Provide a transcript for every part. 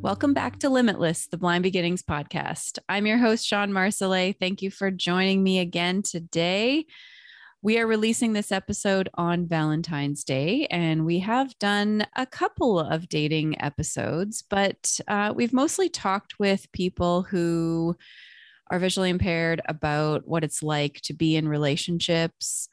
Welcome back to Limitless, the Blind Beginnings podcast. I'm your host, Sean Marcelle. Thank you for joining me again today. We are releasing this episode on Valentine's Day, and we have done a couple of dating episodes, but we've mostly talked with people who are visually impaired about what it's like to be in relationships.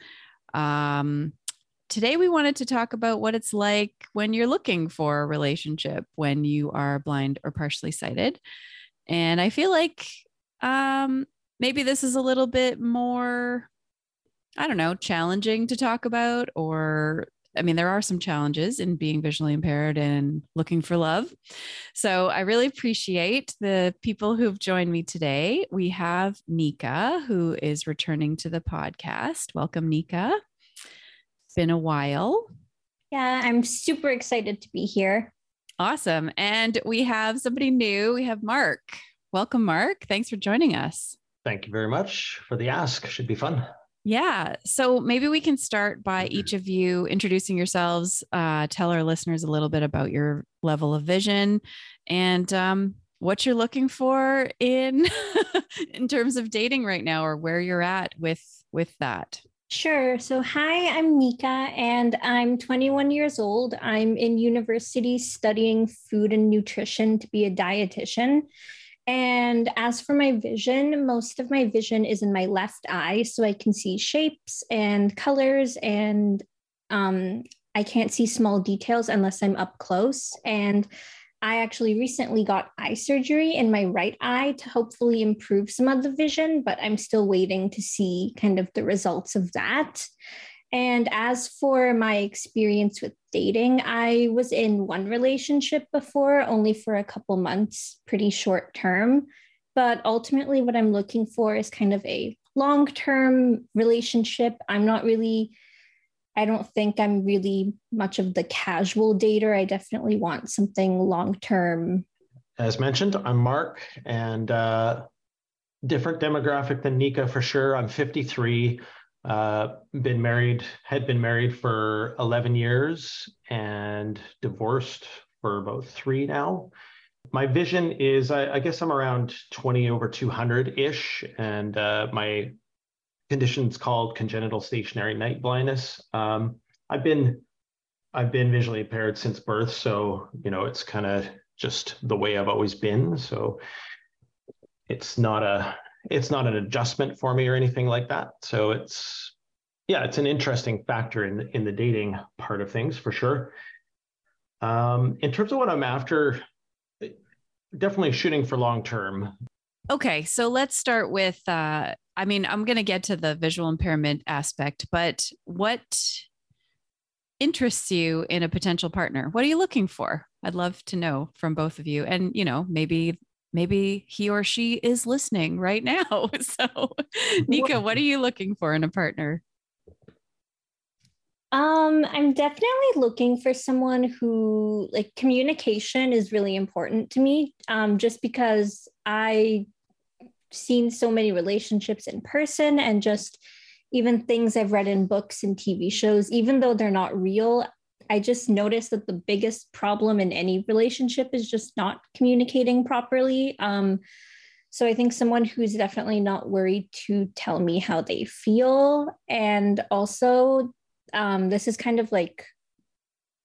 Today, we wanted to talk about what it's like when you're looking for a relationship when you are blind or partially sighted. And I feel like maybe this is a little bit more, challenging to talk about, or there are some challenges in being visually impaired and looking for love. So I really appreciate the people who've joined me today. We have Nika, who is returning to the podcast. Welcome, Nika. Been a while. Yeah, I'm super excited to be here. Awesome. And we have somebody new. We have Mark. Welcome, Mark. Thanks for joining us. Thank you very much for the ask. Should be fun. Yeah. So maybe we can start by each of you introducing yourselves, tell our listeners a little bit about your level of vision and what you're looking for in in terms of dating right now, or where you're at with that. Sure. So hi, I'm Nika, and I'm 21 years old. I'm in university studying food and nutrition to be a dietitian. And as for my vision, most of my vision is in my left eye, so I can see shapes and colors, and I can't see small details unless I'm up close. And I actually recently got eye surgery in my right eye to hopefully improve some of the vision, but I'm still waiting to see kind of the results of that. And as for my experience with dating, I was in one relationship before, only for a couple months, pretty short term. But ultimately what I'm looking for is kind of a long-term relationship. I don't think I'm really much of the casual dater. I definitely want something long-term. As mentioned, I'm Mark, and different demographic than Nika for sure. I'm 53, had been married for 11 years and divorced for about 3 now. My vision is, I guess I'm around 20 over 200-ish, and my condition's called congenital stationary night blindness. I've been visually impaired since birth, so it's kind of just the way I've always been. So it's not an adjustment for me or anything like that. So it's an interesting factor in the dating part of things for sure. In terms of what I'm after, definitely shooting for long term. Okay, so let's start with. I'm going to get to the visual impairment aspect, but what interests you in a potential partner? What are you looking for? I'd love to know from both of you. And, maybe he or she is listening right now. So Nika, what are you looking for in a partner? I'm definitely looking for someone who, communication is really important to me, just because I've seen so many relationships in person, and just even things I've read in books and TV shows, even though they're not real, I just noticed that the biggest problem in any relationship is just not communicating properly. So I think someone who's definitely not worried to tell me how they feel. And also, this is kind of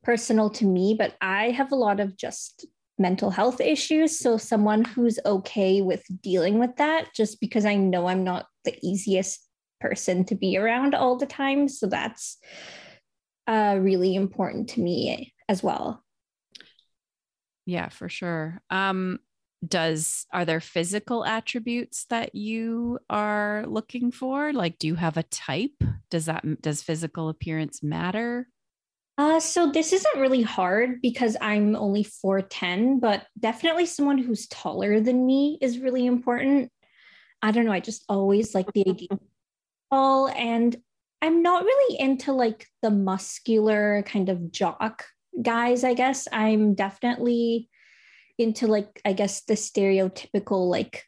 personal to me, but I have a lot of just mental health issues. So someone who's okay with dealing with that, just because I know I'm not the easiest person to be around all the time. So that's really important to me as well. Yeah, for sure. Are there physical attributes that you are looking for? Do you have a type? Does physical appearance matter? So this isn't really hard because I'm only 4'10", but definitely someone who's taller than me is really important. I don't know, I just always like the idea. And I'm not really into like the muscular kind of jock guys, I guess. I'm definitely into like, I guess the stereotypical like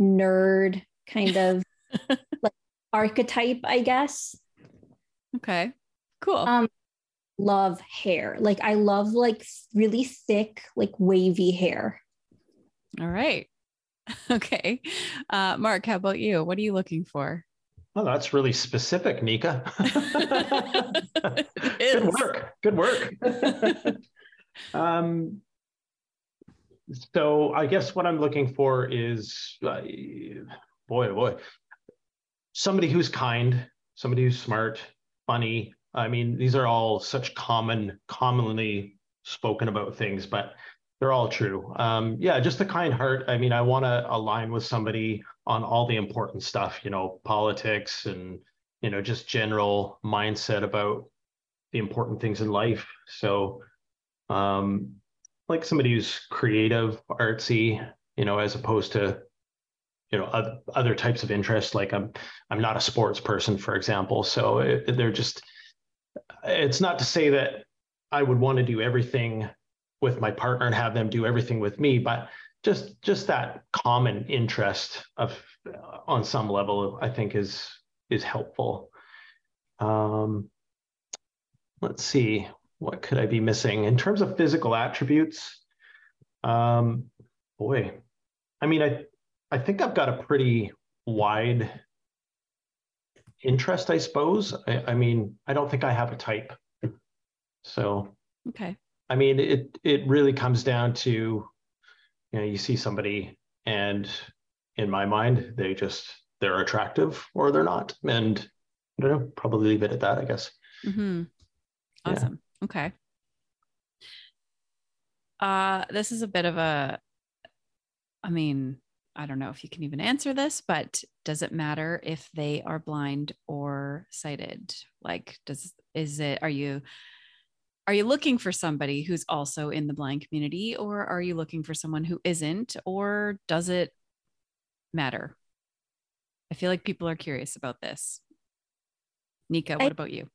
nerd kind of like archetype, I guess. Okay, cool. Love hair. Like I love like really thick, like wavy hair. All right. Okay. Mark, how about you? What are you looking for? Well, that's really specific, Nika. Good work. So I guess what I'm looking for is, somebody who's kind, somebody who's smart, funny. I mean, these are all such commonly spoken about things, but they're all true. Just the kind heart. I mean, I want to align with somebody on all the important stuff, you know, politics and, you know, just general mindset about the important things in life. So like somebody who's creative, artsy, you know, as opposed to, you know, other types of interests. Like I'm not a sports person, for example. So it's not to say that I would want to do everything with my partner and have them do everything with me, but just that common interest of on some level, I think is helpful. Let's see, what could I be missing in terms of physical attributes? I mean, I think I've got a pretty wide interest, I suppose. I mean, I don't think I have a type. So, okay. I mean, it really comes down to, you know, you see somebody and in my mind, they're attractive or they're not. And I don't know, probably leave it at that, I guess. Mm-hmm. Awesome. Yeah. Okay. This is a bit of I don't know if you can even answer this, but does it matter if they are blind or sighted? Like, are you looking for somebody who's also in the blind community, or are you looking for someone who isn't, or does it matter? I feel like people are curious about this. Nika, what about you?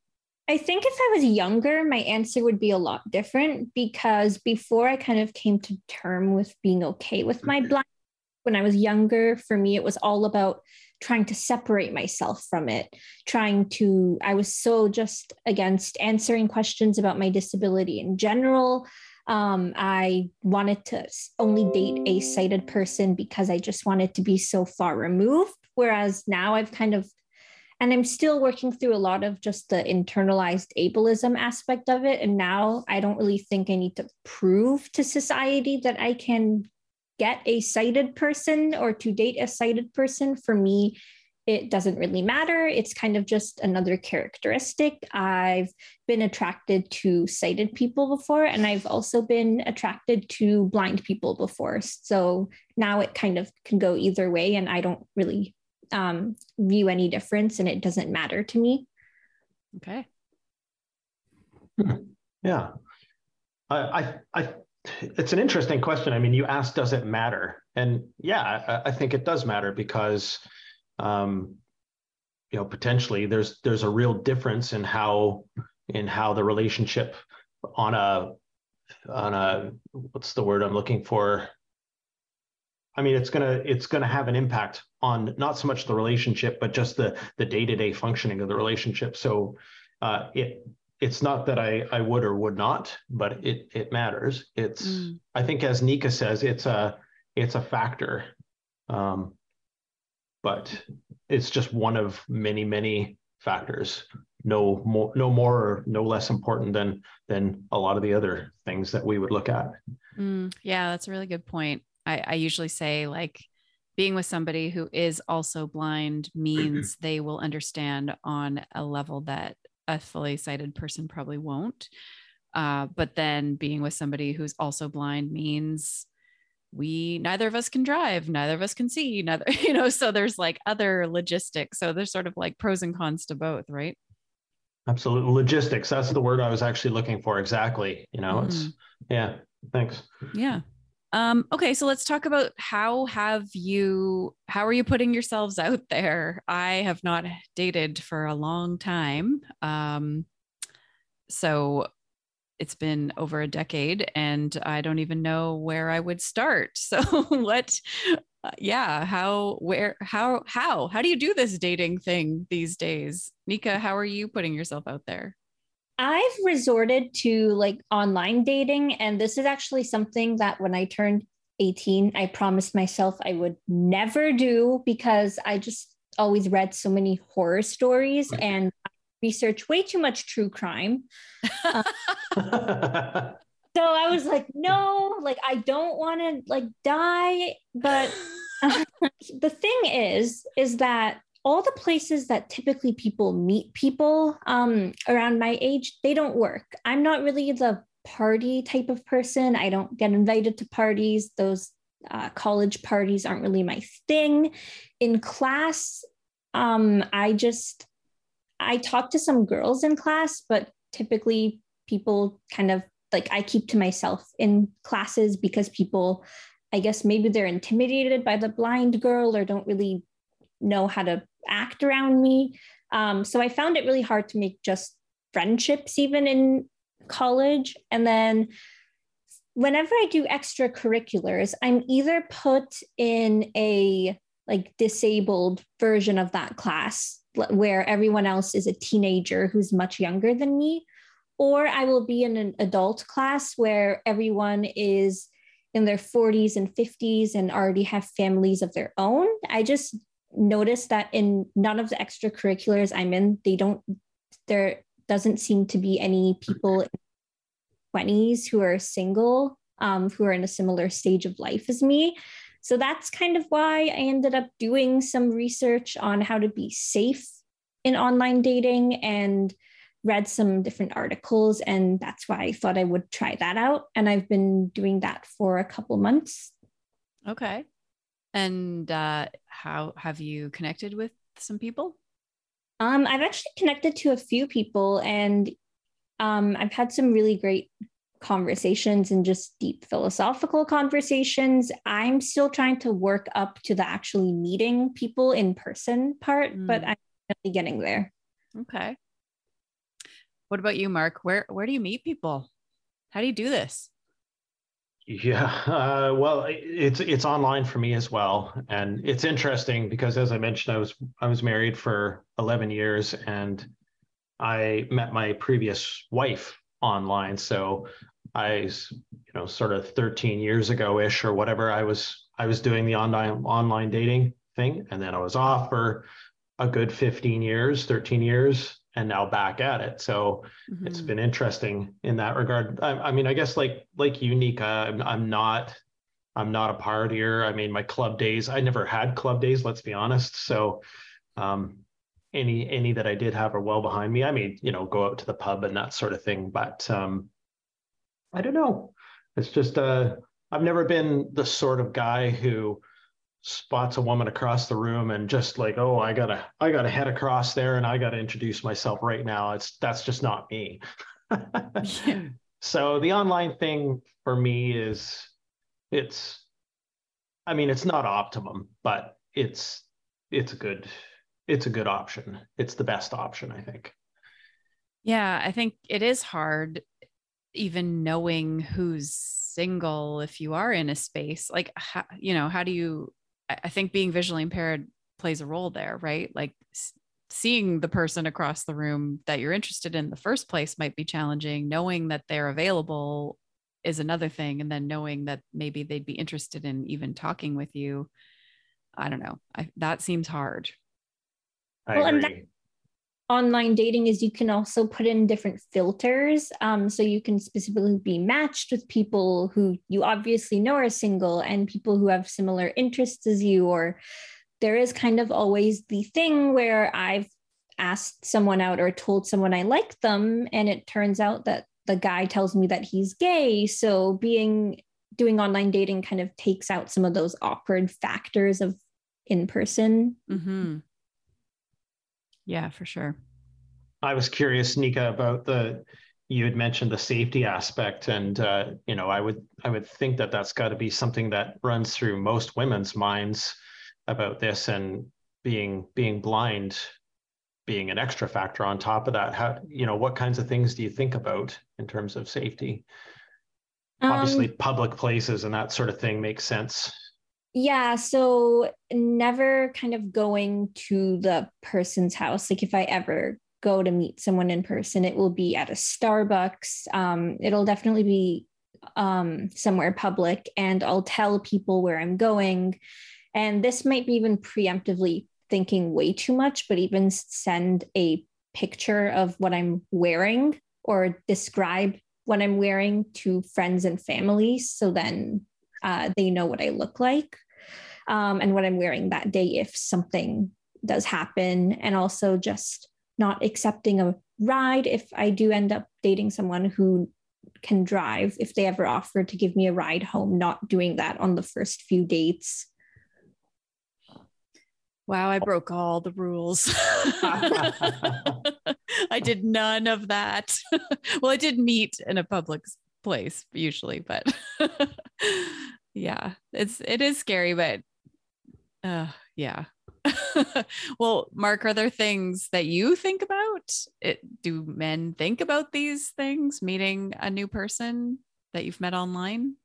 I think if I was younger, my answer would be a lot different, because before I kind of came to term with being okay with my blind, when I was younger, for me, it was all about trying to separate myself from it, I was so just against answering questions about my disability in general. I wanted to only date a sighted person because I just wanted to be so far removed. Whereas now I've and I'm still working through a lot of just the internalized ableism aspect of it. And now I don't really think I need to prove to society that I can get a sighted person or to date a sighted person. For me, it doesn't really matter. It's kind of just another characteristic. I've been attracted to sighted people before, and I've also been attracted to blind people before. So now it kind of can go either way, and I don't really view any difference, and it doesn't matter to me. Okay. Yeah. It's an interesting question. I mean, you asked, does it matter? And yeah, I think it does matter because, you know, potentially there's a real difference in how the relationship on a, what's the word I'm looking for? I mean, it's going to have an impact on not so much the relationship, but just the day-to-day functioning of the relationship. So, it's not that I would or would not, but it matters. It's, I think as Nika says, it's a factor, but it's just one of many, many factors, no more or no less important than a lot of the other things that we would look at. Yeah, that's a really good point. I usually say like being with somebody who is also blind means they will understand on a level that a fully sighted person probably won't. But then being with somebody who's also blind means neither of us can drive, neither of us can see, so there's like other logistics. So there's sort of like pros and cons to both, right? Absolutely. Logistics. That's the word I was actually looking for. Exactly. You know, It's, yeah, thanks. Yeah. Okay. So let's talk about how are you putting yourselves out there? I have not dated for a long time. So it's been over a decade and I don't even know where I would start. So how do you do this dating thing these days? Nika, how are you putting yourself out there? I've resorted to online dating. And this is actually something that when I turned 18, I promised myself I would never do because I just always read so many horror stories and I research way too much true crime. So I was like, no, I don't want to die. But the thing is that all the places that typically people meet people around my age, they don't work. I'm not really the party type of person. I don't get invited to parties. Those college parties aren't really my thing. In class, I talk to some girls in class, but typically people I keep to myself in classes because people, I guess maybe they're intimidated by the blind girl or don't really know how to act around me. So I found it really hard to make just friendships even in college. And then whenever I do extracurriculars, I'm either put in a disabled version of that class where everyone else is a teenager who's much younger than me, or I will be in an adult class where everyone is in their 40s and 50s and already have families of their own. I just noticed that in none of the extracurriculars I'm in, there doesn't seem to be any people in their 20s who are single, who are in a similar stage of life as me. So that's kind of why I ended up doing some research on how to be safe in online dating and read some different articles. And that's why I thought I would try that out. And I've been doing that for a couple months. Okay. And how have you connected with some people? I've actually connected to a few people and I've had some really great conversations and just deep philosophical conversations. I'm still trying to work up to the actually meeting people in person part, but I'm definitely getting there. Okay. What about you, Mark? Where do you meet people? How do you do this? Yeah, well, it's online for me as well. And it's interesting because as I mentioned, I was married for 11 years and I met my previous wife online. So sort of 13 years ago-ish or whatever, I was doing the online dating thing. And then I was off for a good 13 years, and now back at it. So It's been interesting in that regard. I mean, I guess like you, Nika, I'm not a partier. I mean, my club days, I never had club days, let's be honest. So any that I did have are well behind me. I mean, go out to the pub and that sort of thing, but I don't know. It's just, I've never been the sort of guy who spots a woman across the room and just I gotta head across there and I gotta introduce myself right now. That's just not me. Yeah. So the online thing for me is it's not optimum, but it's a good option. It's the best option, I think. Yeah, I think it is hard even knowing who's single if you are in a space how do you? I think being visually impaired plays a role there, right? Seeing the person across the room that you're interested in the first place might be challenging. Knowing that they're available is another thing. And then knowing that maybe they'd be interested in even talking with you. I don't know. That seems hard. I agree. And online dating is you can also put in different filters. So you can specifically be matched with people who you obviously know are single and people who have similar interests as you, or there is kind of always the thing where I've asked someone out or told someone I like them. And it turns out that the guy tells me that he's gay. So doing online dating kind of takes out some of those awkward factors of in-person. Mm-hmm. Yeah, for sure. I was curious, Nika, about you had mentioned the safety aspect, and you know, I would think that that's got to be something that runs through most women's minds about this, and being blind being an extra factor on top of that. How, you know, what kinds of things do you think about in terms of safety? Obviously public places and that sort of thing makes sense. Yeah. So never kind of going to the person's house. Like if I ever go to meet someone in person, it will be at a Starbucks. It'll definitely be somewhere public, and I'll tell people where I'm going. And this might be even preemptively thinking way too much, but even send a picture of what I'm wearing or describe what I'm wearing to friends and family. So then they know what I look like and what I'm wearing that day if something does happen. And also just not accepting a ride if I do end up dating someone who can drive, if they ever offer to give me a ride home, not doing that on the first few dates. Wow, I broke all the rules. I did none of that. Well, I did meet in a public place usually, but yeah, it is scary, but yeah. Well, Mark, are there things that you think about? Do men think about these things, meeting a new person that you've met online?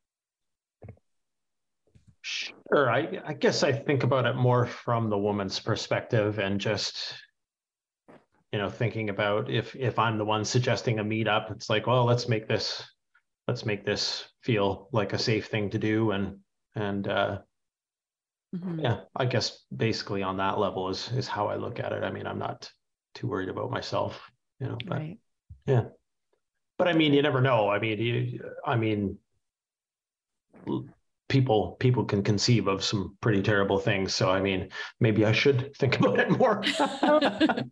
Sure. I guess I think about it more from the woman's perspective, and just, you know, thinking about if I'm the one suggesting a meetup, it's like, well, let's make this feel like a safe thing to do. And mm-hmm. Yeah, I guess basically on that level is how I look at it. I mean, I'm not too worried about myself, you know, but right. Yeah, but I mean, you never know. I mean, people can conceive of some pretty terrible things. So, I mean, maybe I should think about it more. Say that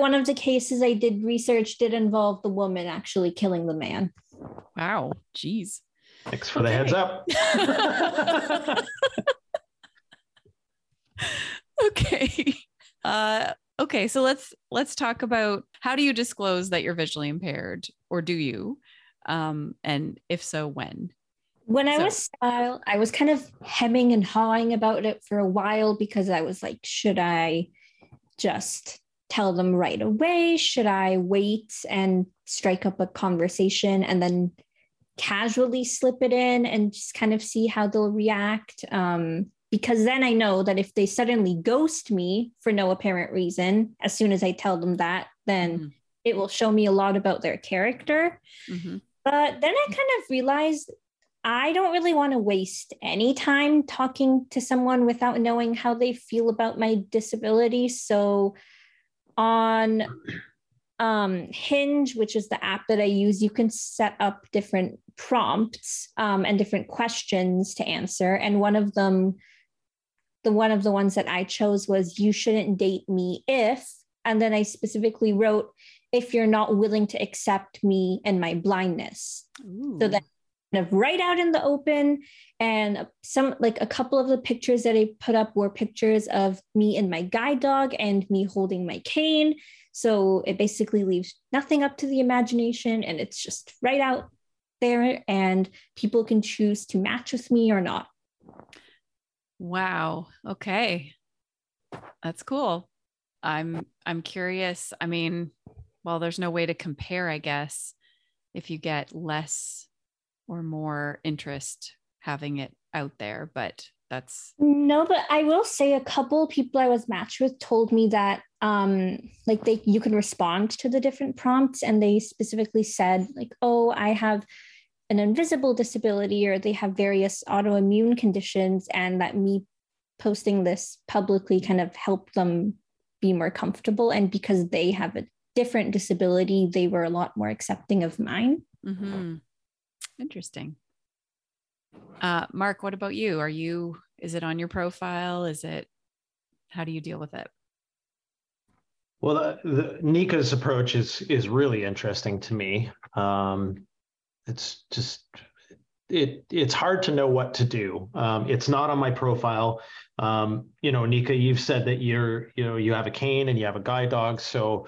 one of the cases I did research did involve the woman actually killing the man. Wow. Geez. Thanks for the heads up. Okay. Okay. So let's talk about, how do you disclose that you're visually impaired, or do you? And if so, when? I was kind of hemming and hawing about it for a while, because I was like, should I just tell them right away? Should I wait and strike up a conversation and then casually slip it in and just kind of see how they'll react? Because then I know that if they suddenly ghost me for no apparent reason, as soon as I tell them that, then mm-hmm. it will show me a lot about their character. Mm-hmm. But then I kind of realized I don't really want to waste any time talking to someone without knowing how they feel about my disability. So on Hinge, which is the app that I use, you can set up different prompts and different questions to answer. And one of the ones that I chose was, you shouldn't date me if, and then I specifically wrote, if you're not willing to accept me and my blindness. Ooh. So that of right out in the open. And a couple of the pictures that I put up were pictures of me and my guide dog and me holding my cane. So it basically leaves nothing up to the imagination, and it's just right out there, and people can choose to match with me or not. Wow. Okay. That's cool. I'm curious. I mean, well, there's no way to compare, I guess, if you get less or more interest having it out there, but but I will say a couple people I was matched with told me that you can respond to the different prompts, and they specifically said like, oh, I have an invisible disability, or they have various autoimmune conditions, and that me posting this publicly kind of helped them be more comfortable. And because they have a different disability, they were a lot more accepting of mine. Mm-hmm. Interesting. Mark, what about you? Is it on your profile? How do you deal with it? Well, Nika's approach is really interesting to me. It's just, it's hard to know what to do. It's not on my profile. You know, Nika, you've said that you have a cane and you have a guide dog. So,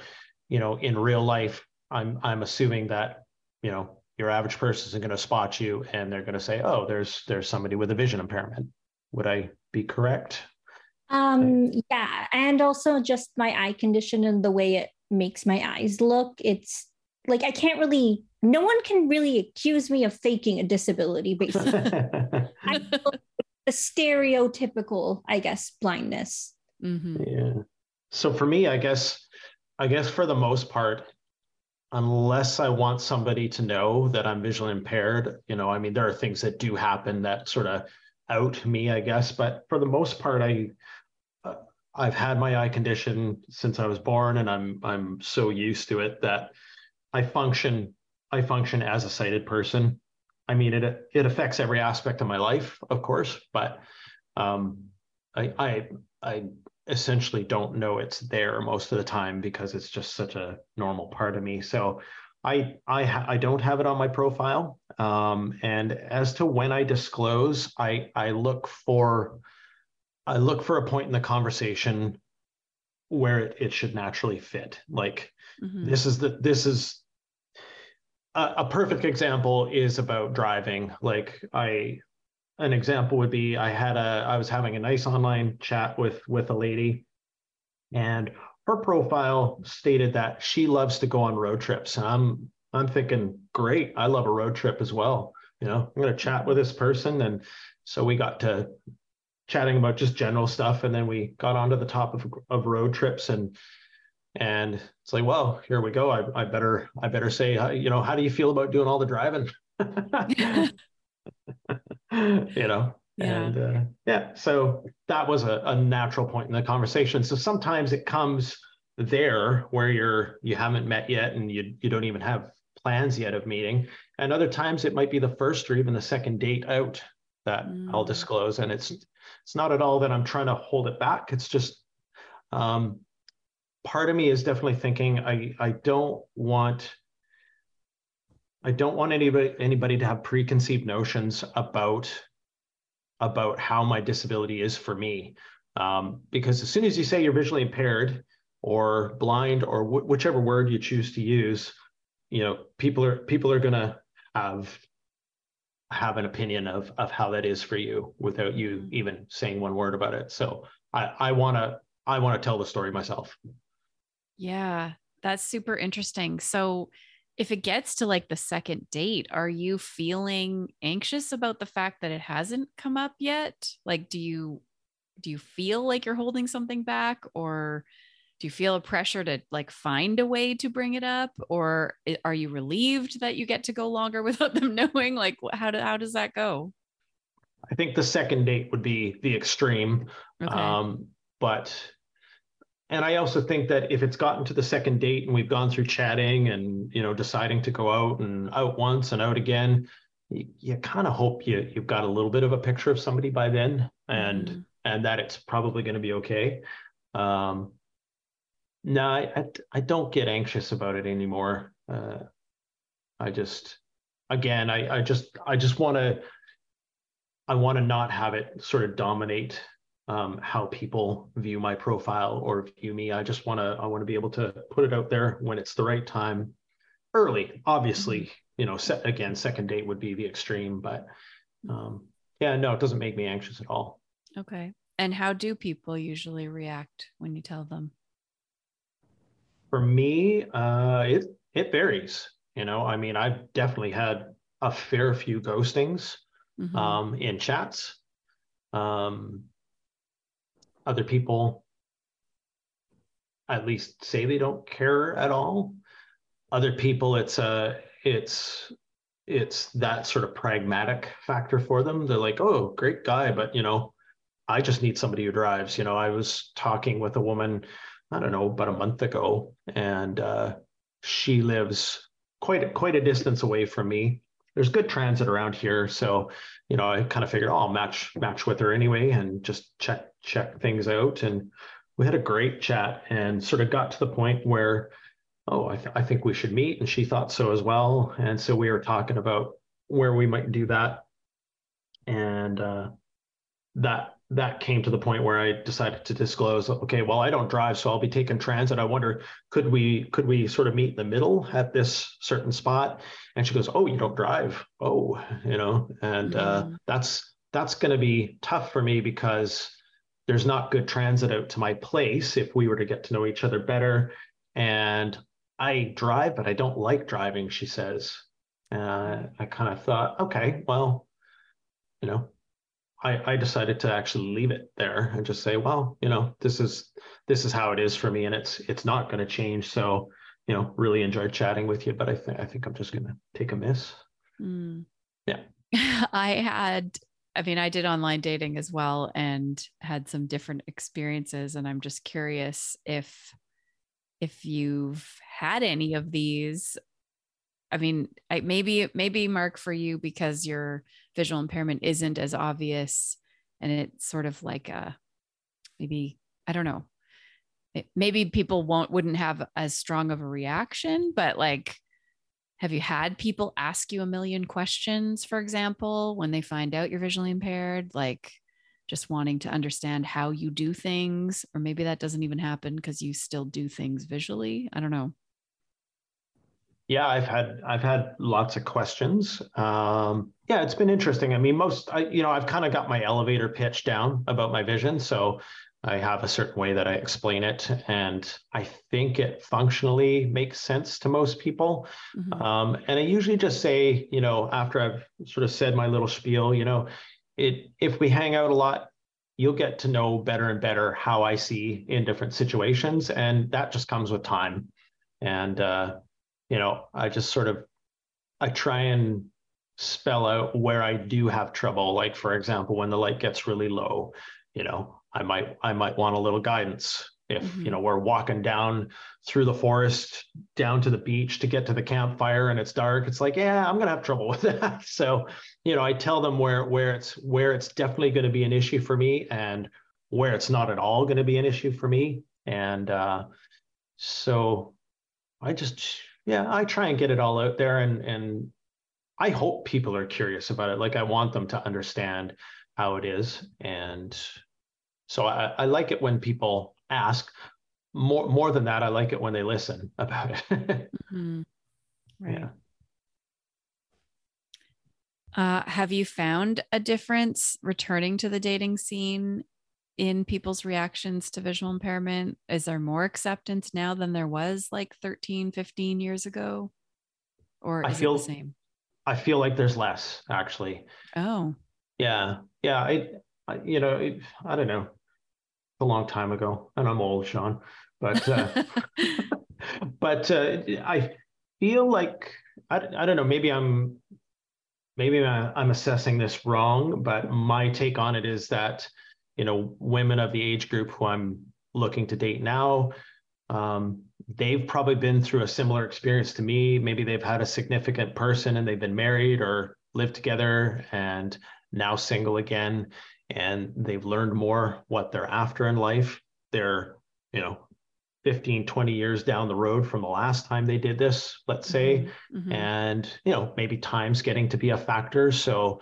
you know, in real life, I'm assuming that, you know, your average person isn't going to spot you and they're going to say, oh, there's somebody with a vision impairment. Would I be correct? Yeah. And also just my eye condition and the way it makes my eyes look. It's like, I can't really, no one can really accuse me of faking a disability, basically. I feel the stereotypical, I guess, blindness. Mm-hmm. Yeah. So for me, I guess for the most part, unless I want somebody to know that I'm visually impaired, you know, I mean, there are things that do happen that sort of out me, I guess. But for the most part, I've had my eye condition since I was born, and I'm so used to it that I function as a sighted person. I mean, it affects every aspect of my life, of course, but I essentially don't know it's there most of the time because it's just such a normal part of me. So I don't have it on my profile. And as to when I disclose, I look for a point in the conversation where it should naturally fit. Like, mm-hmm. this is a perfect example is about driving. Like an example would be I was having a nice online chat with a lady, and her profile stated that she loves to go on road trips. And I'm thinking, great, I love a road trip as well. You know, I'm going to chat with this person. And so we got to chatting about just general stuff. And then we got onto the top of road trips, and it's like, well, here we go. I better say, you know, how do you feel about doing all the driving? You know, yeah. And yeah, so that was a natural point in the conversation. So sometimes it comes there where you haven't met yet, and you don't even have plans yet of meeting. And other times it might be the first or even the second date out that I'll disclose. And it's not at all that I'm trying to hold it back. It's just part of me is definitely thinking I don't want anybody to have preconceived notions about how my disability is for me. Because as soon as you say you're visually impaired or blind or whichever word you choose to use, you know, people are going to have an opinion of how that is for you without you even saying one word about it. So I want to tell the story myself. Yeah, that's super interesting. So if it gets to like the second date, are you feeling anxious about the fact that it hasn't come up yet? Like, do you feel like you're holding something back, or do you feel a pressure to like find a way to bring it up, or are you relieved that you get to go longer without them knowing? Like, how does that go? I think the second date would be the extreme. Okay. And I also think that if it's gotten to the second date and we've gone through chatting and, you know, deciding to go out and out once and out again, you kind of hope you've got a little bit of a picture of somebody by then, and mm-hmm. and that it's probably going to be okay. No, I don't get anxious about it anymore. I want to not have it sort of dominate how people view my profile or view me. I want to be able to put it out there when it's the right time, early, obviously, you know, again, second date would be the extreme, but yeah, no, it doesn't make me anxious at all. Okay. And how do people usually react when you tell them? For me, it varies, you know, I mean, I've definitely had a fair few ghostings, mm-hmm. In chats, other people at least say they don't care at all. Other people, it's that sort of pragmatic factor for them. They're like, oh, great guy, but you know, I just need somebody who drives. You know, I was talking with a woman, I don't know, about a month ago, and she lives quite a distance away from me. There's good transit around here, so you know, I kind of figured, oh, I'll match with her anyway, and just check things out. And we had a great chat, and sort of got to the point where, oh, I think we should meet, and she thought so as well. And so we were talking about where we might do that, and that that came to the point where I decided to disclose, okay, well, I don't drive, so I'll be taking transit. I wonder, could we sort of meet in the middle at this certain spot? And she goes, oh, you don't drive. Oh, you know, and that's going to be tough for me because there's not good transit out to my place if we were to get to know each other better. And I drive, but I don't like driving, she says. I kind of thought, okay, well, you know, I decided to actually leave it there and just say, well, you know, this is how it is for me, and it's not going to change. So, you know, really enjoyed chatting with you, but I think I'm just going to take a miss. Mm. Yeah. I did online dating as well and had some different experiences. And I'm just curious if you've had any of these. I mean, maybe Mark, for you, because your visual impairment isn't as obvious, and it's sort of like maybe, I don't know, maybe people wouldn't have as strong of a reaction, but like, have you had people ask you a million questions, for example, when they find out you're visually impaired, like just wanting to understand how you do things? Or maybe that doesn't even happen because you still do things visually. I don't know. Yeah, I've had lots of questions. Yeah, it's been interesting. I mean, I've kind of got my elevator pitch down about my vision. So I have a certain way that I explain it, and I think it functionally makes sense to most people. Mm-hmm. And I usually just say, you know, after I've sort of said my little spiel, you know, if we hang out a lot, you'll get to know better and better how I see in different situations. And that just comes with time. And, you know, I just sort of, I try and spell out where I do have trouble. Like, for example, when the light gets really low, you know, I might want a little guidance if, mm-hmm. you know, we're walking down through the forest, down to the beach to get to the campfire and it's dark. It's like, yeah, I'm going to have trouble with that. So, you know, I tell them where it's definitely going to be an issue for me and where it's not at all going to be an issue for me. And so I just... yeah, I try and get it all out there, and I hope people are curious about it. Like, I want them to understand how it is. And so I like it when people ask. More than that, I like it when they listen about it. Mm-hmm. Right. Yeah. Have you found a difference returning to the dating scene in people's reactions to visual impairment? Is there more acceptance now than there was like 13, 15 years ago? Or is it the same? I feel like there's less, actually. Oh. Yeah. Yeah. I don't know. A long time ago, and I'm old, Sean, but, but I feel like, I don't know, maybe I'm assessing this wrong, but my take on it is that, you know, women of the age group who I'm looking to date now, they've probably been through a similar experience to me. Maybe they've had a significant person and they've been married or lived together and now single again. And they've learned more what they're after in life. They're, you know, 15, 20 years down the road from the last time they did this, let's say. Mm-hmm. And, you know, maybe time's getting to be a factor. So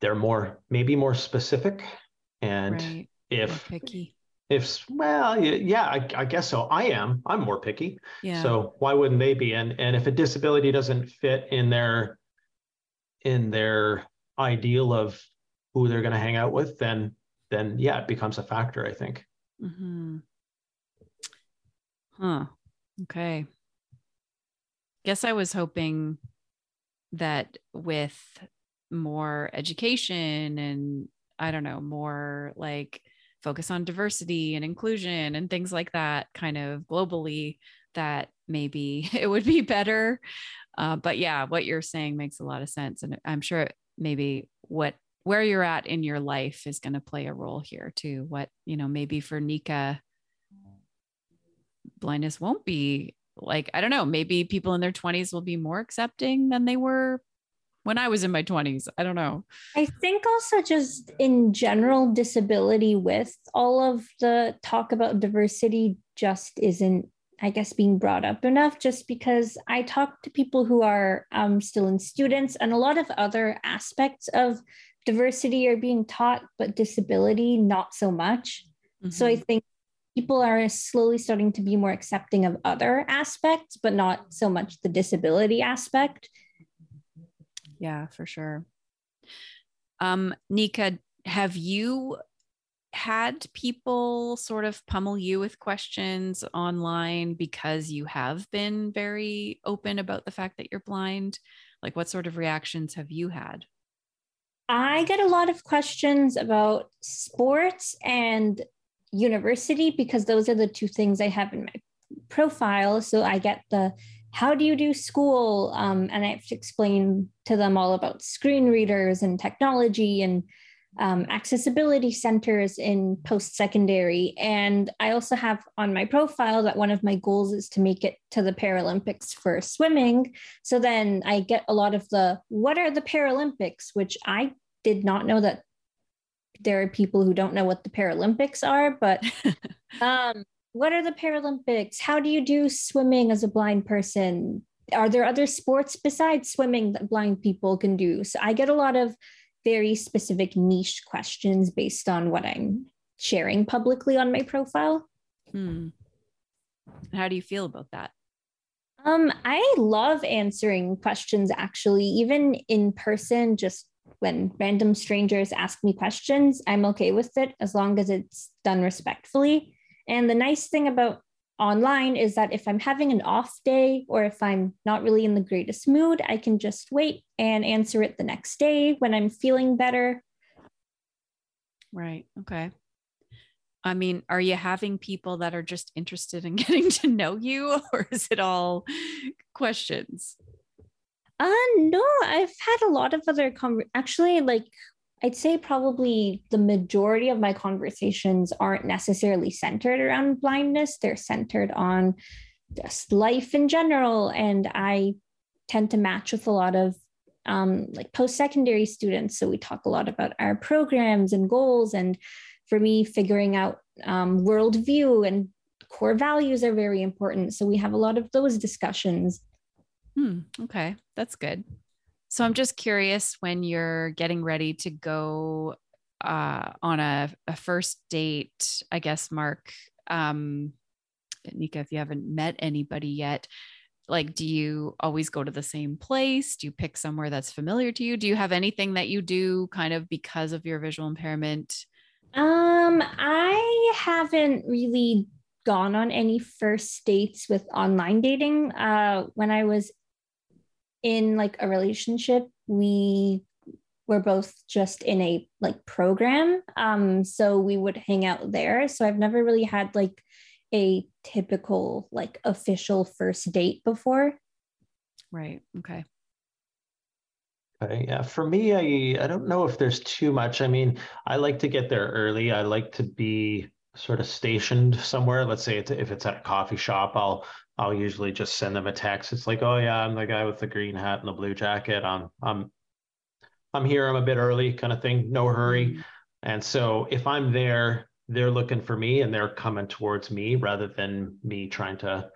they're maybe more specific. And right. I guess so. I'm more picky. Yeah. So why wouldn't they be? And if a disability doesn't fit in their ideal of who they're going to hang out with, then yeah, it becomes a factor, I think. Mm-hmm. Huh. Okay. Guess I was hoping that with more education and, I don't know, more like focus on diversity and inclusion and things like that kind of globally, that maybe it would be better. But yeah, what you're saying makes a lot of sense. And I'm sure maybe where you're at in your life is going to play a role here too. What, you know, maybe for Nika, blindness won't be like, I don't know, maybe people in their 20s will be more accepting than they were when I was in my 20s. I don't know. I think also just in general, disability with all of the talk about diversity just isn't, I guess, being brought up enough, just because I talk to people who are still in students and a lot of other aspects of diversity are being taught, but disability, not so much. Mm-hmm. So I think people are slowly starting to be more accepting of other aspects, but not so much the disability aspect. Yeah, for sure. Nika, have you had people sort of pummel you with questions online because you have been very open about the fact that you're blind? Like, what sort of reactions have you had? I get a lot of questions about sports and university, because those are the two things I have in my profile. So I get the, how do you do school? And I have to explain to them all about screen readers and technology and accessibility centers in post-secondary. And I also have on my profile that one of my goals is to make it to the Paralympics for swimming. So then I get a lot of the, what are the Paralympics? Which I did not know that there are people who don't know what the Paralympics are, but what are the Paralympics? How do you do swimming as a blind person? Are there other sports besides swimming that blind people can do? So I get a lot of very specific niche questions based on what I'm sharing publicly on my profile. Hmm. How do you feel about that? I love answering questions, actually, even in person. Just when random strangers ask me questions, I'm okay with it as long as it's done respectfully. And the nice thing about online is that if I'm having an off day or if I'm not really in the greatest mood, I can just wait and answer it the next day when I'm feeling better. Right. Okay. I mean, are you having people that are just interested in getting to know you, or is it all questions? No, I've had a lot of other actually, like, I'd say probably the majority of my conversations aren't necessarily centered around blindness. They're centered on just life in general. And I tend to match with a lot of like post-secondary students. So we talk a lot about our programs and goals. And for me, figuring out worldview and core values are very important. So we have a lot of those discussions. Okay, that's good. So I'm just curious, when you're getting ready to go on a first date, I guess, Mark, Nika, if you haven't met anybody yet, like, do you always go to the same place? Do you pick somewhere that's familiar to you? Do you have anything that you do kind of because of your visual impairment? I haven't really gone on any first dates with online dating. When I was in like a relationship, we were both just in a like program. So we would hang out there. So I've never really had like a typical like official first date before. Right. Okay. Yeah, for me, I don't know if there's too much. I mean, I like to get there early. I like to be sort of stationed somewhere. Let's say if it's at a coffee shop, I'll usually just send them a text. It's like, oh yeah, I'm the guy with the green hat and the blue jacket. I'm here. I'm a bit early, kind of thing. No hurry. And so if I'm there, they're looking for me and they're coming towards me rather than me trying to,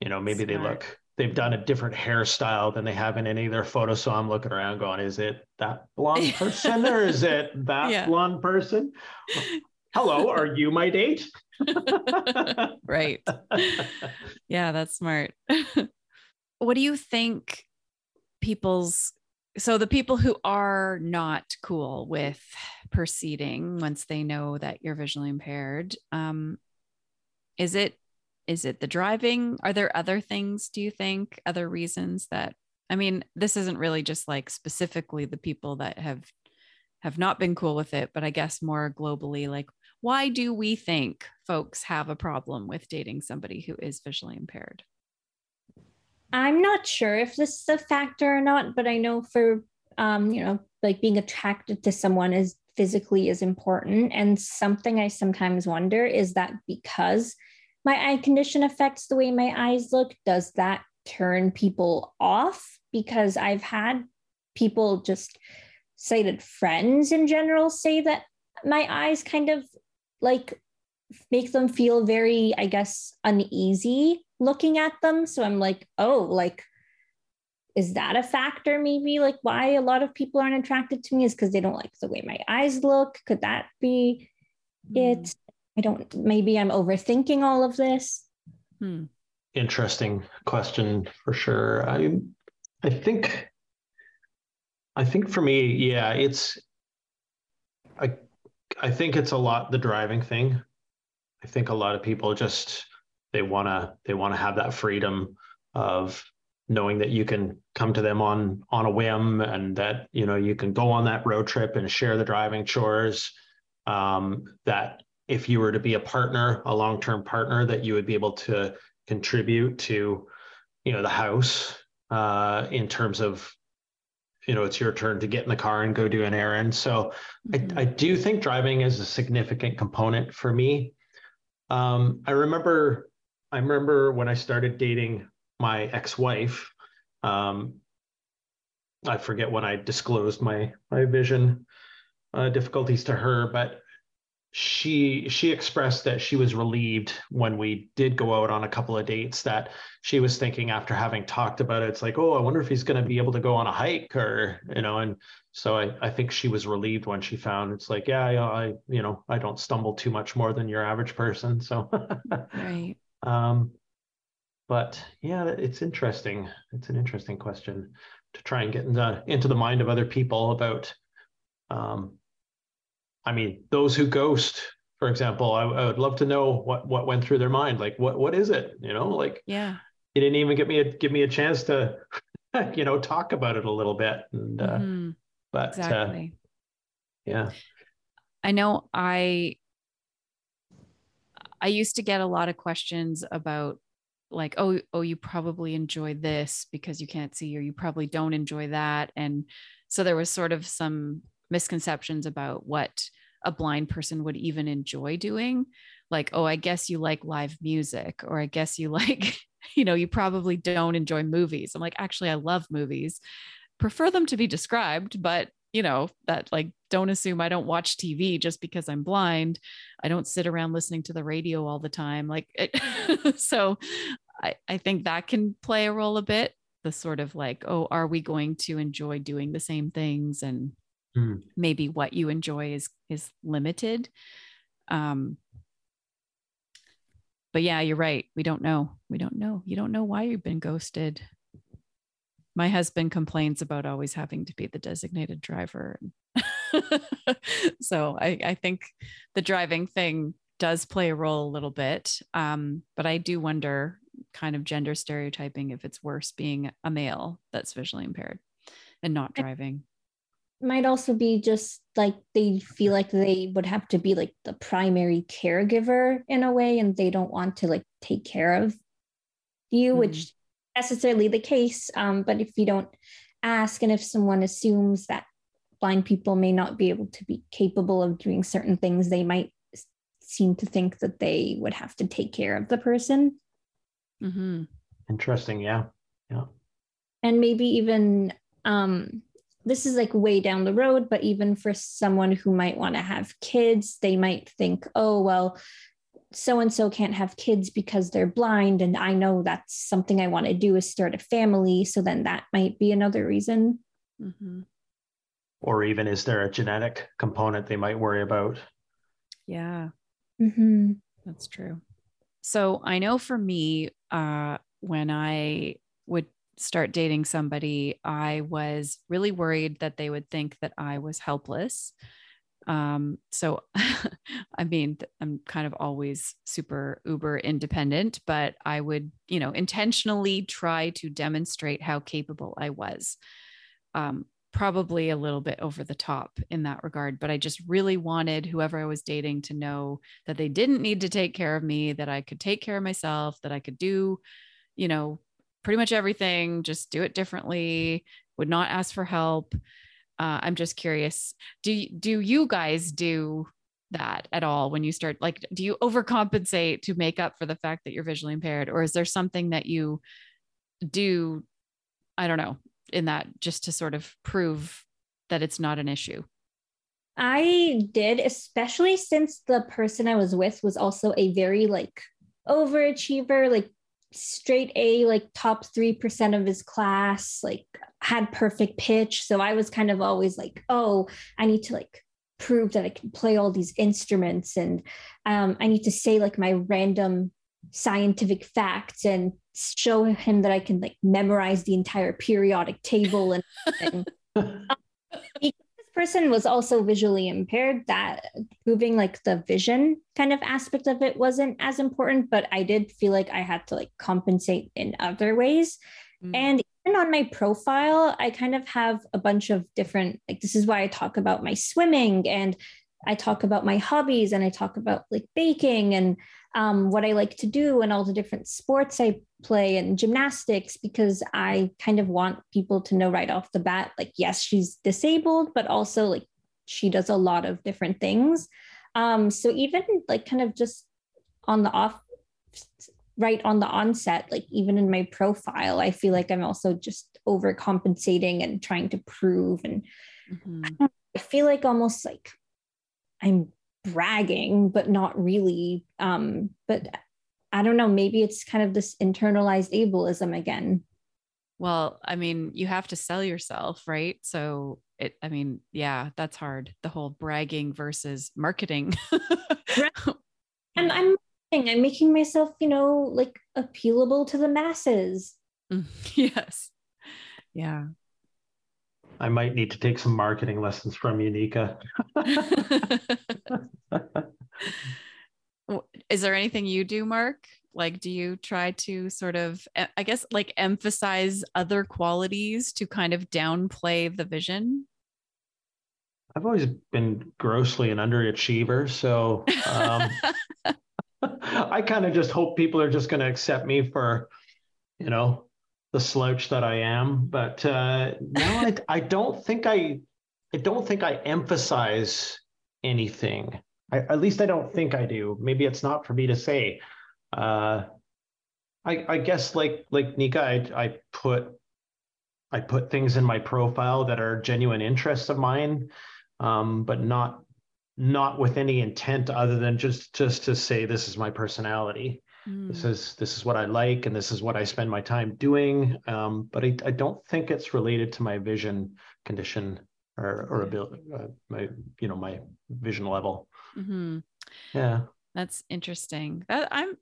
you know, maybe Smart. They've done a different hairstyle than they have in any of their photos. So I'm looking around going, is it that blonde person or is it that blonde person? Hello, are you my date? Right. Yeah, that's smart. What do you think so the people who are not cool with proceeding once they know that you're visually impaired, is it the driving? Are there other things, do you think, other reasons that, I mean, this isn't really just like specifically the people that have not been cool with it, but I guess more globally, like, why do we think folks have a problem with dating somebody who is visually impaired? I'm not sure if this is a factor or not, but I know for, like being attracted to someone is physically is important. And something I sometimes wonder is that because my eye condition affects the way my eyes look, does that turn people off? Because I've had people, just sighted friends in general, say that my eyes kind of like make them feel very, I guess, uneasy looking at them. So I'm like, oh, like is that a factor? Maybe like why a lot of people aren't attracted to me is because they don't like the way my eyes look. Could that be it? I don't, maybe I'm overthinking all of this. Interesting question for sure. I think for me, yeah, it's, I think it's a lot, the driving thing. I think a lot of people just, they want to have that freedom of knowing that you can come to them on a whim, and that, you know, you can go on that road trip and share the driving chores, that if you were to be a partner, a long-term partner, that you would be able to contribute to, you know, the house, in terms of, you know, it's your turn to get in the car and go do an errand. So I do think driving is a significant component for me. I remember when I started dating my ex-wife, I forget when I disclosed my vision difficulties to her, but she expressed that she was relieved when we did go out on a couple of dates, that she was thinking, after having talked about it, it's like, oh, I wonder if he's going to be able to go on a hike, or, you know, and so I think she was relieved when she found, it's like, yeah, I you know, I don't stumble too much more than your average person. So, right. But yeah, it's interesting. It's an interesting question to try and get into the mind of other people about, I mean, those who ghost, for example, I would love to know what went through their mind. Like, what is it? You know, like, yeah, you didn't even give me a chance to, you know, talk about it a little bit. And, but exactly. Yeah, I know I used to get a lot of questions about like, oh, you probably enjoy this because you can't see, or you probably don't enjoy that. And so there was sort of some misconceptions about what a blind person would even enjoy doing. Like, oh, I guess you like live music, or I guess you like, you know, you probably don't enjoy movies. I'm like, actually, I love movies, prefer them to be described, but you know, that, like, don't assume I don't watch TV just because I'm blind. I don't sit around listening to the radio all the time. Like, so I think that can play a role a bit, the sort of like, oh, are we going to enjoy doing the same things? And maybe what you enjoy is limited. But yeah, you're right. We don't know. You don't know why you've been ghosted. My husband complains about always having to be the designated driver. So I think the driving thing does play a role a little bit. But I do wonder, kind of gender stereotyping, if it's worse being a male that's visually impaired and not driving. Might also be just like they feel like they would have to be like the primary caregiver in a way, and they don't want to like take care of you, which is necessarily the case. But if you don't ask, and if someone assumes that blind people may not be able to be capable of doing certain things, they might seem to think that they would have to take care of the person. Interesting. Yeah. And maybe even, this is like way down the road, but even for someone who might want to have kids, they might think, oh, well, so-and-so can't have kids because they're blind. And I know that's something I want to do, is start a family. So then that might be another reason. Or even, is there a genetic component they might worry about? Yeah, that's true. So I know for me, when I would start dating somebody, I was really worried that they would think that I was helpless. So I mean, I'm kind of always super uber independent, but I would, you know, intentionally try to demonstrate how capable I was. Probably a little bit over the top in that regard, but I just really wanted whoever I was dating to know that they didn't need to take care of me, that I could take care of myself, that I could do, you know, pretty much everything, just do it differently, would not ask for help. I'm just curious, do you guys do that at all when you start, like, do you overcompensate to make up for the fact that you're visually impaired? Or is there something that you do, I don't know, in that, just to sort of prove that it's not an issue? I did, especially since the person I was with was also a very like overachiever, like straight A, like top 3% of his class, like had perfect pitch. So I was kind of always like, oh, I need to like prove that I can play all these instruments, and I need to say like my random scientific facts and show him that I can like memorize the entire periodic table and everything. Person was also visually impaired, that proving like the vision kind of aspect of it wasn't as important, but I did feel like I had to like compensate in other ways. Mm-hmm. And even on my profile, I kind of have a bunch of different, like, this is why I talk about my swimming, and I talk about my hobbies, and I talk about like baking and what I like to do and all the different sports I play and gymnastics, because I kind of want people to know right off the bat, like, yes, she's disabled, but also like she does a lot of different things. So even like kind of just on the off, right on the onset, like even in my profile, I feel like I'm also just overcompensating and trying to prove. And I feel like almost like I'm bragging, but not really. But I don't know, maybe it's kind of this internalized ableism again. Well, I mean, you have to sell yourself, right? So it, I mean, yeah, that's hard. The whole bragging versus marketing. Right. I'm making myself, you know, like appealable to the masses. Yes. Yeah. I might need to take some marketing lessons from you, Nika. Is there anything you do, Mark? Like, do you try to sort of, I guess, like emphasize other qualities to kind of downplay the vision? I've always been grossly an underachiever. So I kind of just hope people are just going to accept me for, you know, the slouch that I am. But no, I don't think I emphasize anything. At least I don't think I do. Maybe it's not for me to say. I guess like Nika, I put things in my profile that are genuine interests of mine, but not with any intent other than just to say, this is my personality. Mm. This is what I like, and this is what I spend my time doing. But I don't think it's related to my vision condition or ability, my vision level. Mm-hmm. Yeah, that's interesting. I'm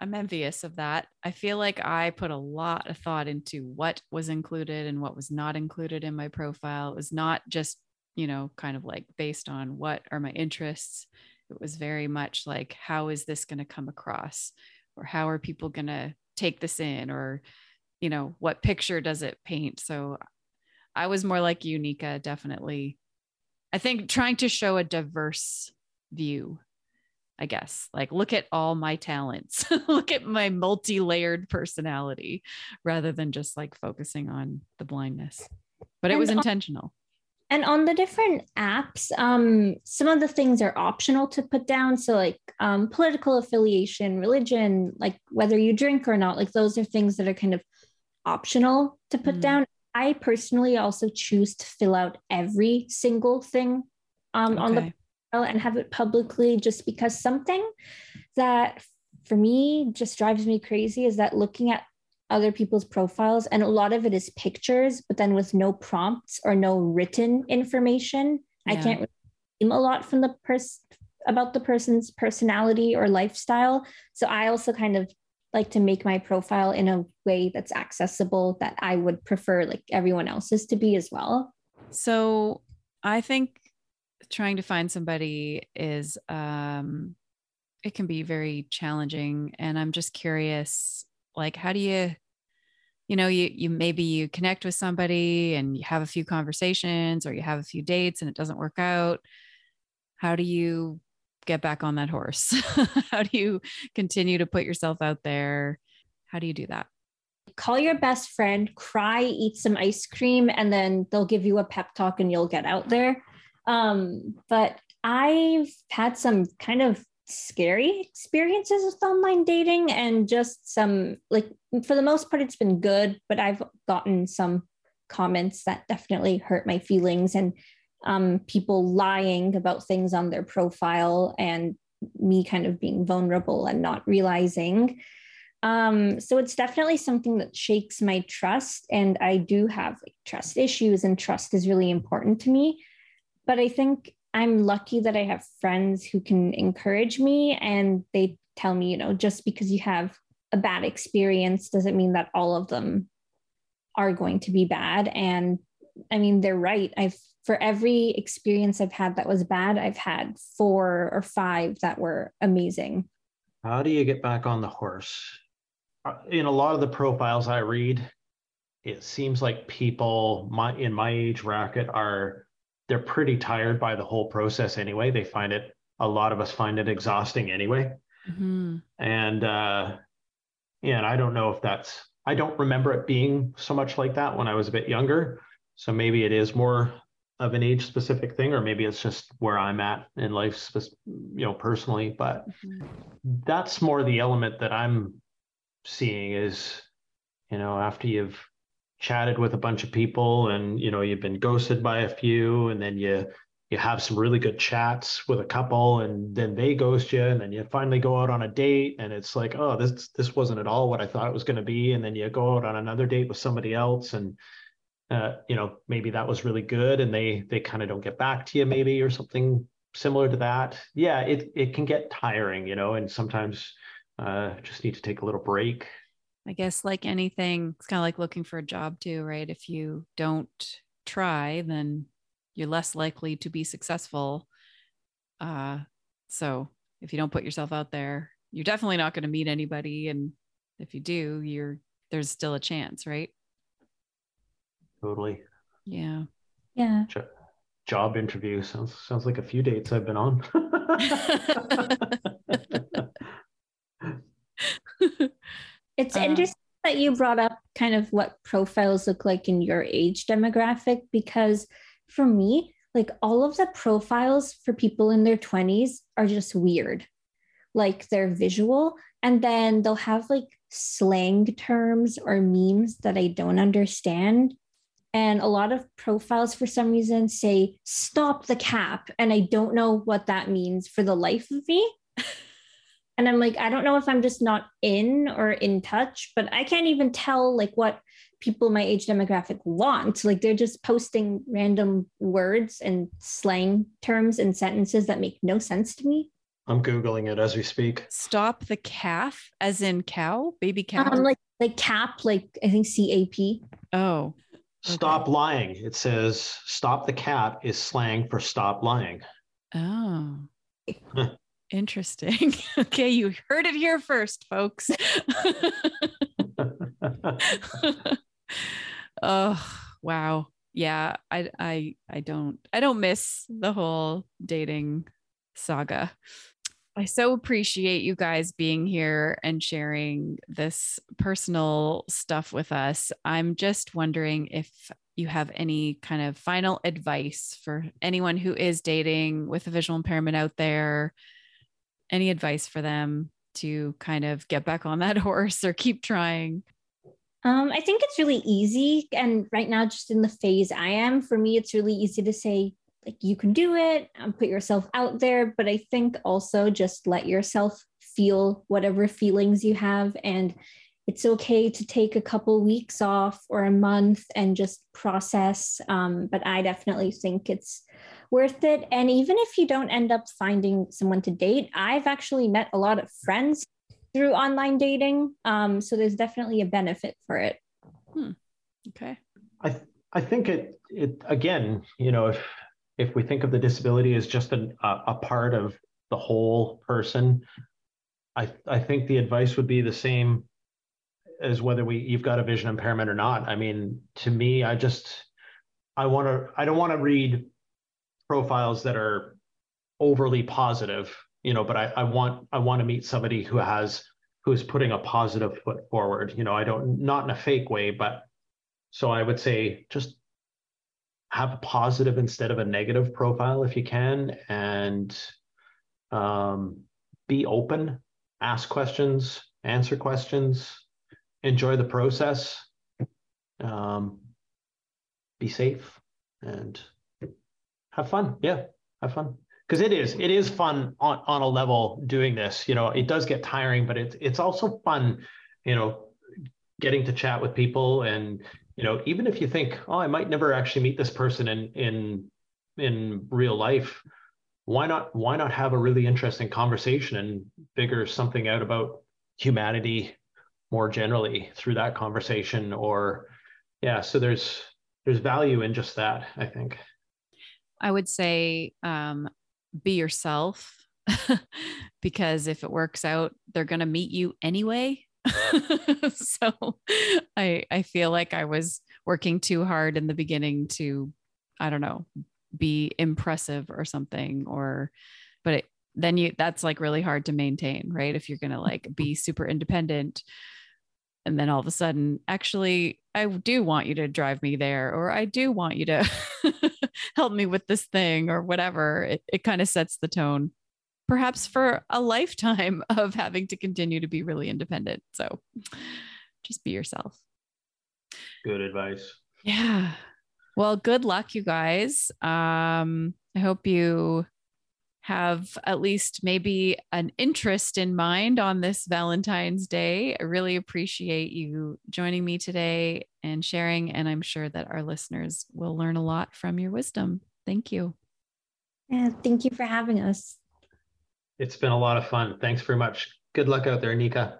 envious of that. I feel like I put a lot of thought into what was included and what was not included in my profile. It was not just, you know, kind of like based on what are my interests. It was very much like, how is this going to come across, or how are people going to take this in, or, you know, what picture does it paint? So I was more like you, Nika, definitely. I think trying to show a diverse view, I guess, like, look at all my talents, look at my multi-layered personality, rather than just like focusing on the blindness. But it was intentional. And on the different apps, some of the things are optional to put down. So like political affiliation, religion, like whether you drink or not, like those are things that are kind of optional to put down. I personally also choose to fill out every single thing on the profile and have it publicly, just because something that for me just drives me crazy is that looking at other people's profiles, and a lot of it is pictures, but then with no prompts or no written information. Yeah. I can't read a lot from the about the person's personality or lifestyle. So I also kind of like to make my profile in a way that's accessible, that I would prefer like everyone else's to be as well. So I think trying to find somebody is, it can be very challenging. And I'm just curious, like, how do you maybe you connect with somebody and you have a few conversations, or you have a few dates and it doesn't work out. How do you get back on that horse? How do you continue to put yourself out there? How do you do that? Call your best friend, cry, eat some ice cream, and then they'll give you a pep talk and you'll get out there. But I've had some kind of scary experiences with online dating, and just some, like, for the most part, it's been good, but I've gotten some comments that definitely hurt my feelings, and people lying about things on their profile, and me kind of being vulnerable and not realizing. So it's definitely something that shakes my trust, and I do have like trust issues, and trust is really important to me. But I think I'm lucky that I have friends who can encourage me, and they tell me, you know, just because you have a bad experience doesn't mean that all of them are going to be bad. And I mean, they're right. For every experience I've had that was bad, I've had 4 or 5 that were amazing. How do you get back on the horse? In a lot of the profiles I read, it seems like people in my age bracket they're pretty tired by the whole process anyway. They find it, a lot of us find it exhausting anyway. Mm-hmm. And I don't know if I don't remember it being so much like that when I was a bit younger. So maybe it is more of an age specific thing, or maybe it's just where I'm at in life, personally, but mm-hmm. That's more the element that I'm seeing is, after you've chatted with a bunch of people and, you've been ghosted by a few, and then you have some really good chats with a couple, and then they ghost you, and then you finally go out on a date, and it's like, oh, this wasn't at all what I thought it was going to be. And then you go out on another date with somebody else, and maybe that was really good, and they kind of don't get back to you, maybe, or something similar to that. Yeah, it can get tiring, and sometimes just need to take a little break. I guess like anything, it's kind of like looking for a job too, right? If you don't try, then you're less likely to be successful. So if you don't put yourself out there, you're definitely not going to meet anybody. And if you do, there's still a chance, right? Totally. Yeah. Yeah. Job interview. Sounds like a few dates I've been on. It's interesting that you brought up kind of what profiles look like in your age demographic, because for me, like all of the profiles for people in their 20s are just weird. Like they're visual, and then they'll have like slang terms or memes that I don't understand. And a lot of profiles for some reason say, stop the cap. And I don't know what that means for the life of me. And I'm like, I don't know if I'm just not in or in touch, but I can't even tell like what people my age demographic want. Like they're just posting random words and slang terms and sentences that make no sense to me. I'm Googling it as we speak. Stop the calf, as in cow, baby cow? Like cap, like I think C-A-P. Oh. Okay. Stop lying. It says stop the cap is slang for stop lying. Oh. Interesting. Okay, you heard it here first, folks. Oh, wow. Yeah, I don't miss the whole dating saga. I so appreciate you guys being here and sharing this personal stuff with us. I'm just wondering if you have any kind of final advice for anyone who is dating with a visual impairment out there. Any advice for them to kind of get back on that horse or keep trying? I think it's really easy. And right now, just in the phase I am, for me, it's really easy to say, like, you can do it and put yourself out there. But I think also just let yourself feel whatever feelings you have. And it's okay to take a couple weeks off or a month and just process. But I definitely think it's worth it. And even if you don't end up finding someone to date, I've actually met a lot of friends through online dating. So there's definitely a benefit for it. Okay. I think it again, if we think of the disability as just a part of the whole person, I think the advice would be the same as whether you've got a vision impairment or not. I mean, to me, I don't want to read profiles that are overly positive, but I want to meet somebody who's putting a positive foot forward. Not in a fake way, but so I would say just have a positive instead of a negative profile if you can, and be open, ask questions, answer questions, enjoy the process, be safe, and have fun. Yeah, have fun. Because it is fun on a level doing this. It does get tiring, but it's also fun getting to chat with people. And, even if you think, oh, I might never actually meet this person in real life, why not have a really interesting conversation and figure something out about humanity more generally through that conversation? Or yeah, so there's value in just that, I think. I would say, be yourself, because if it works out, they're going to meet you anyway. So I feel like I was working too hard in the beginning to, I don't know, be impressive or something, that's like really hard to maintain, right? If you're going to like be super independent and then all of a sudden, actually, I do want you to drive me there, or I do want you to help me with this thing or whatever. It kind of sets the tone perhaps for a lifetime of having to continue to be really independent. So just be yourself. Good advice. Yeah. Well, good luck, you guys. I hope you have at least maybe an interest in mind on this Valentine's Day. I really appreciate you joining me today and sharing, and I'm sure that our listeners will learn a lot from your wisdom. Thank you. Yeah, thank you for having us. It's been a lot of fun. Thanks very much. Good luck out there, Nika.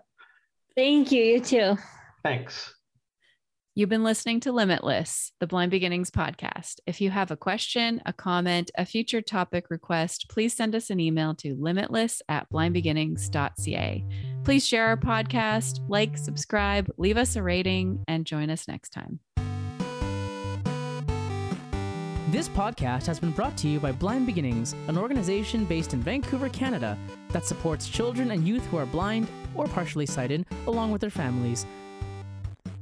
Thank you. You too. Thanks. You've been listening to Limitless, the Blind Beginnings podcast. If you have a question, a comment, a future topic request, please send us an email to limitless@blindbeginnings.ca. Please share our podcast, like, subscribe, leave us a rating, and join us next time. This podcast has been brought to you by Blind Beginnings, an organization based in Vancouver, Canada, that supports children and youth who are blind or partially sighted, along with their families.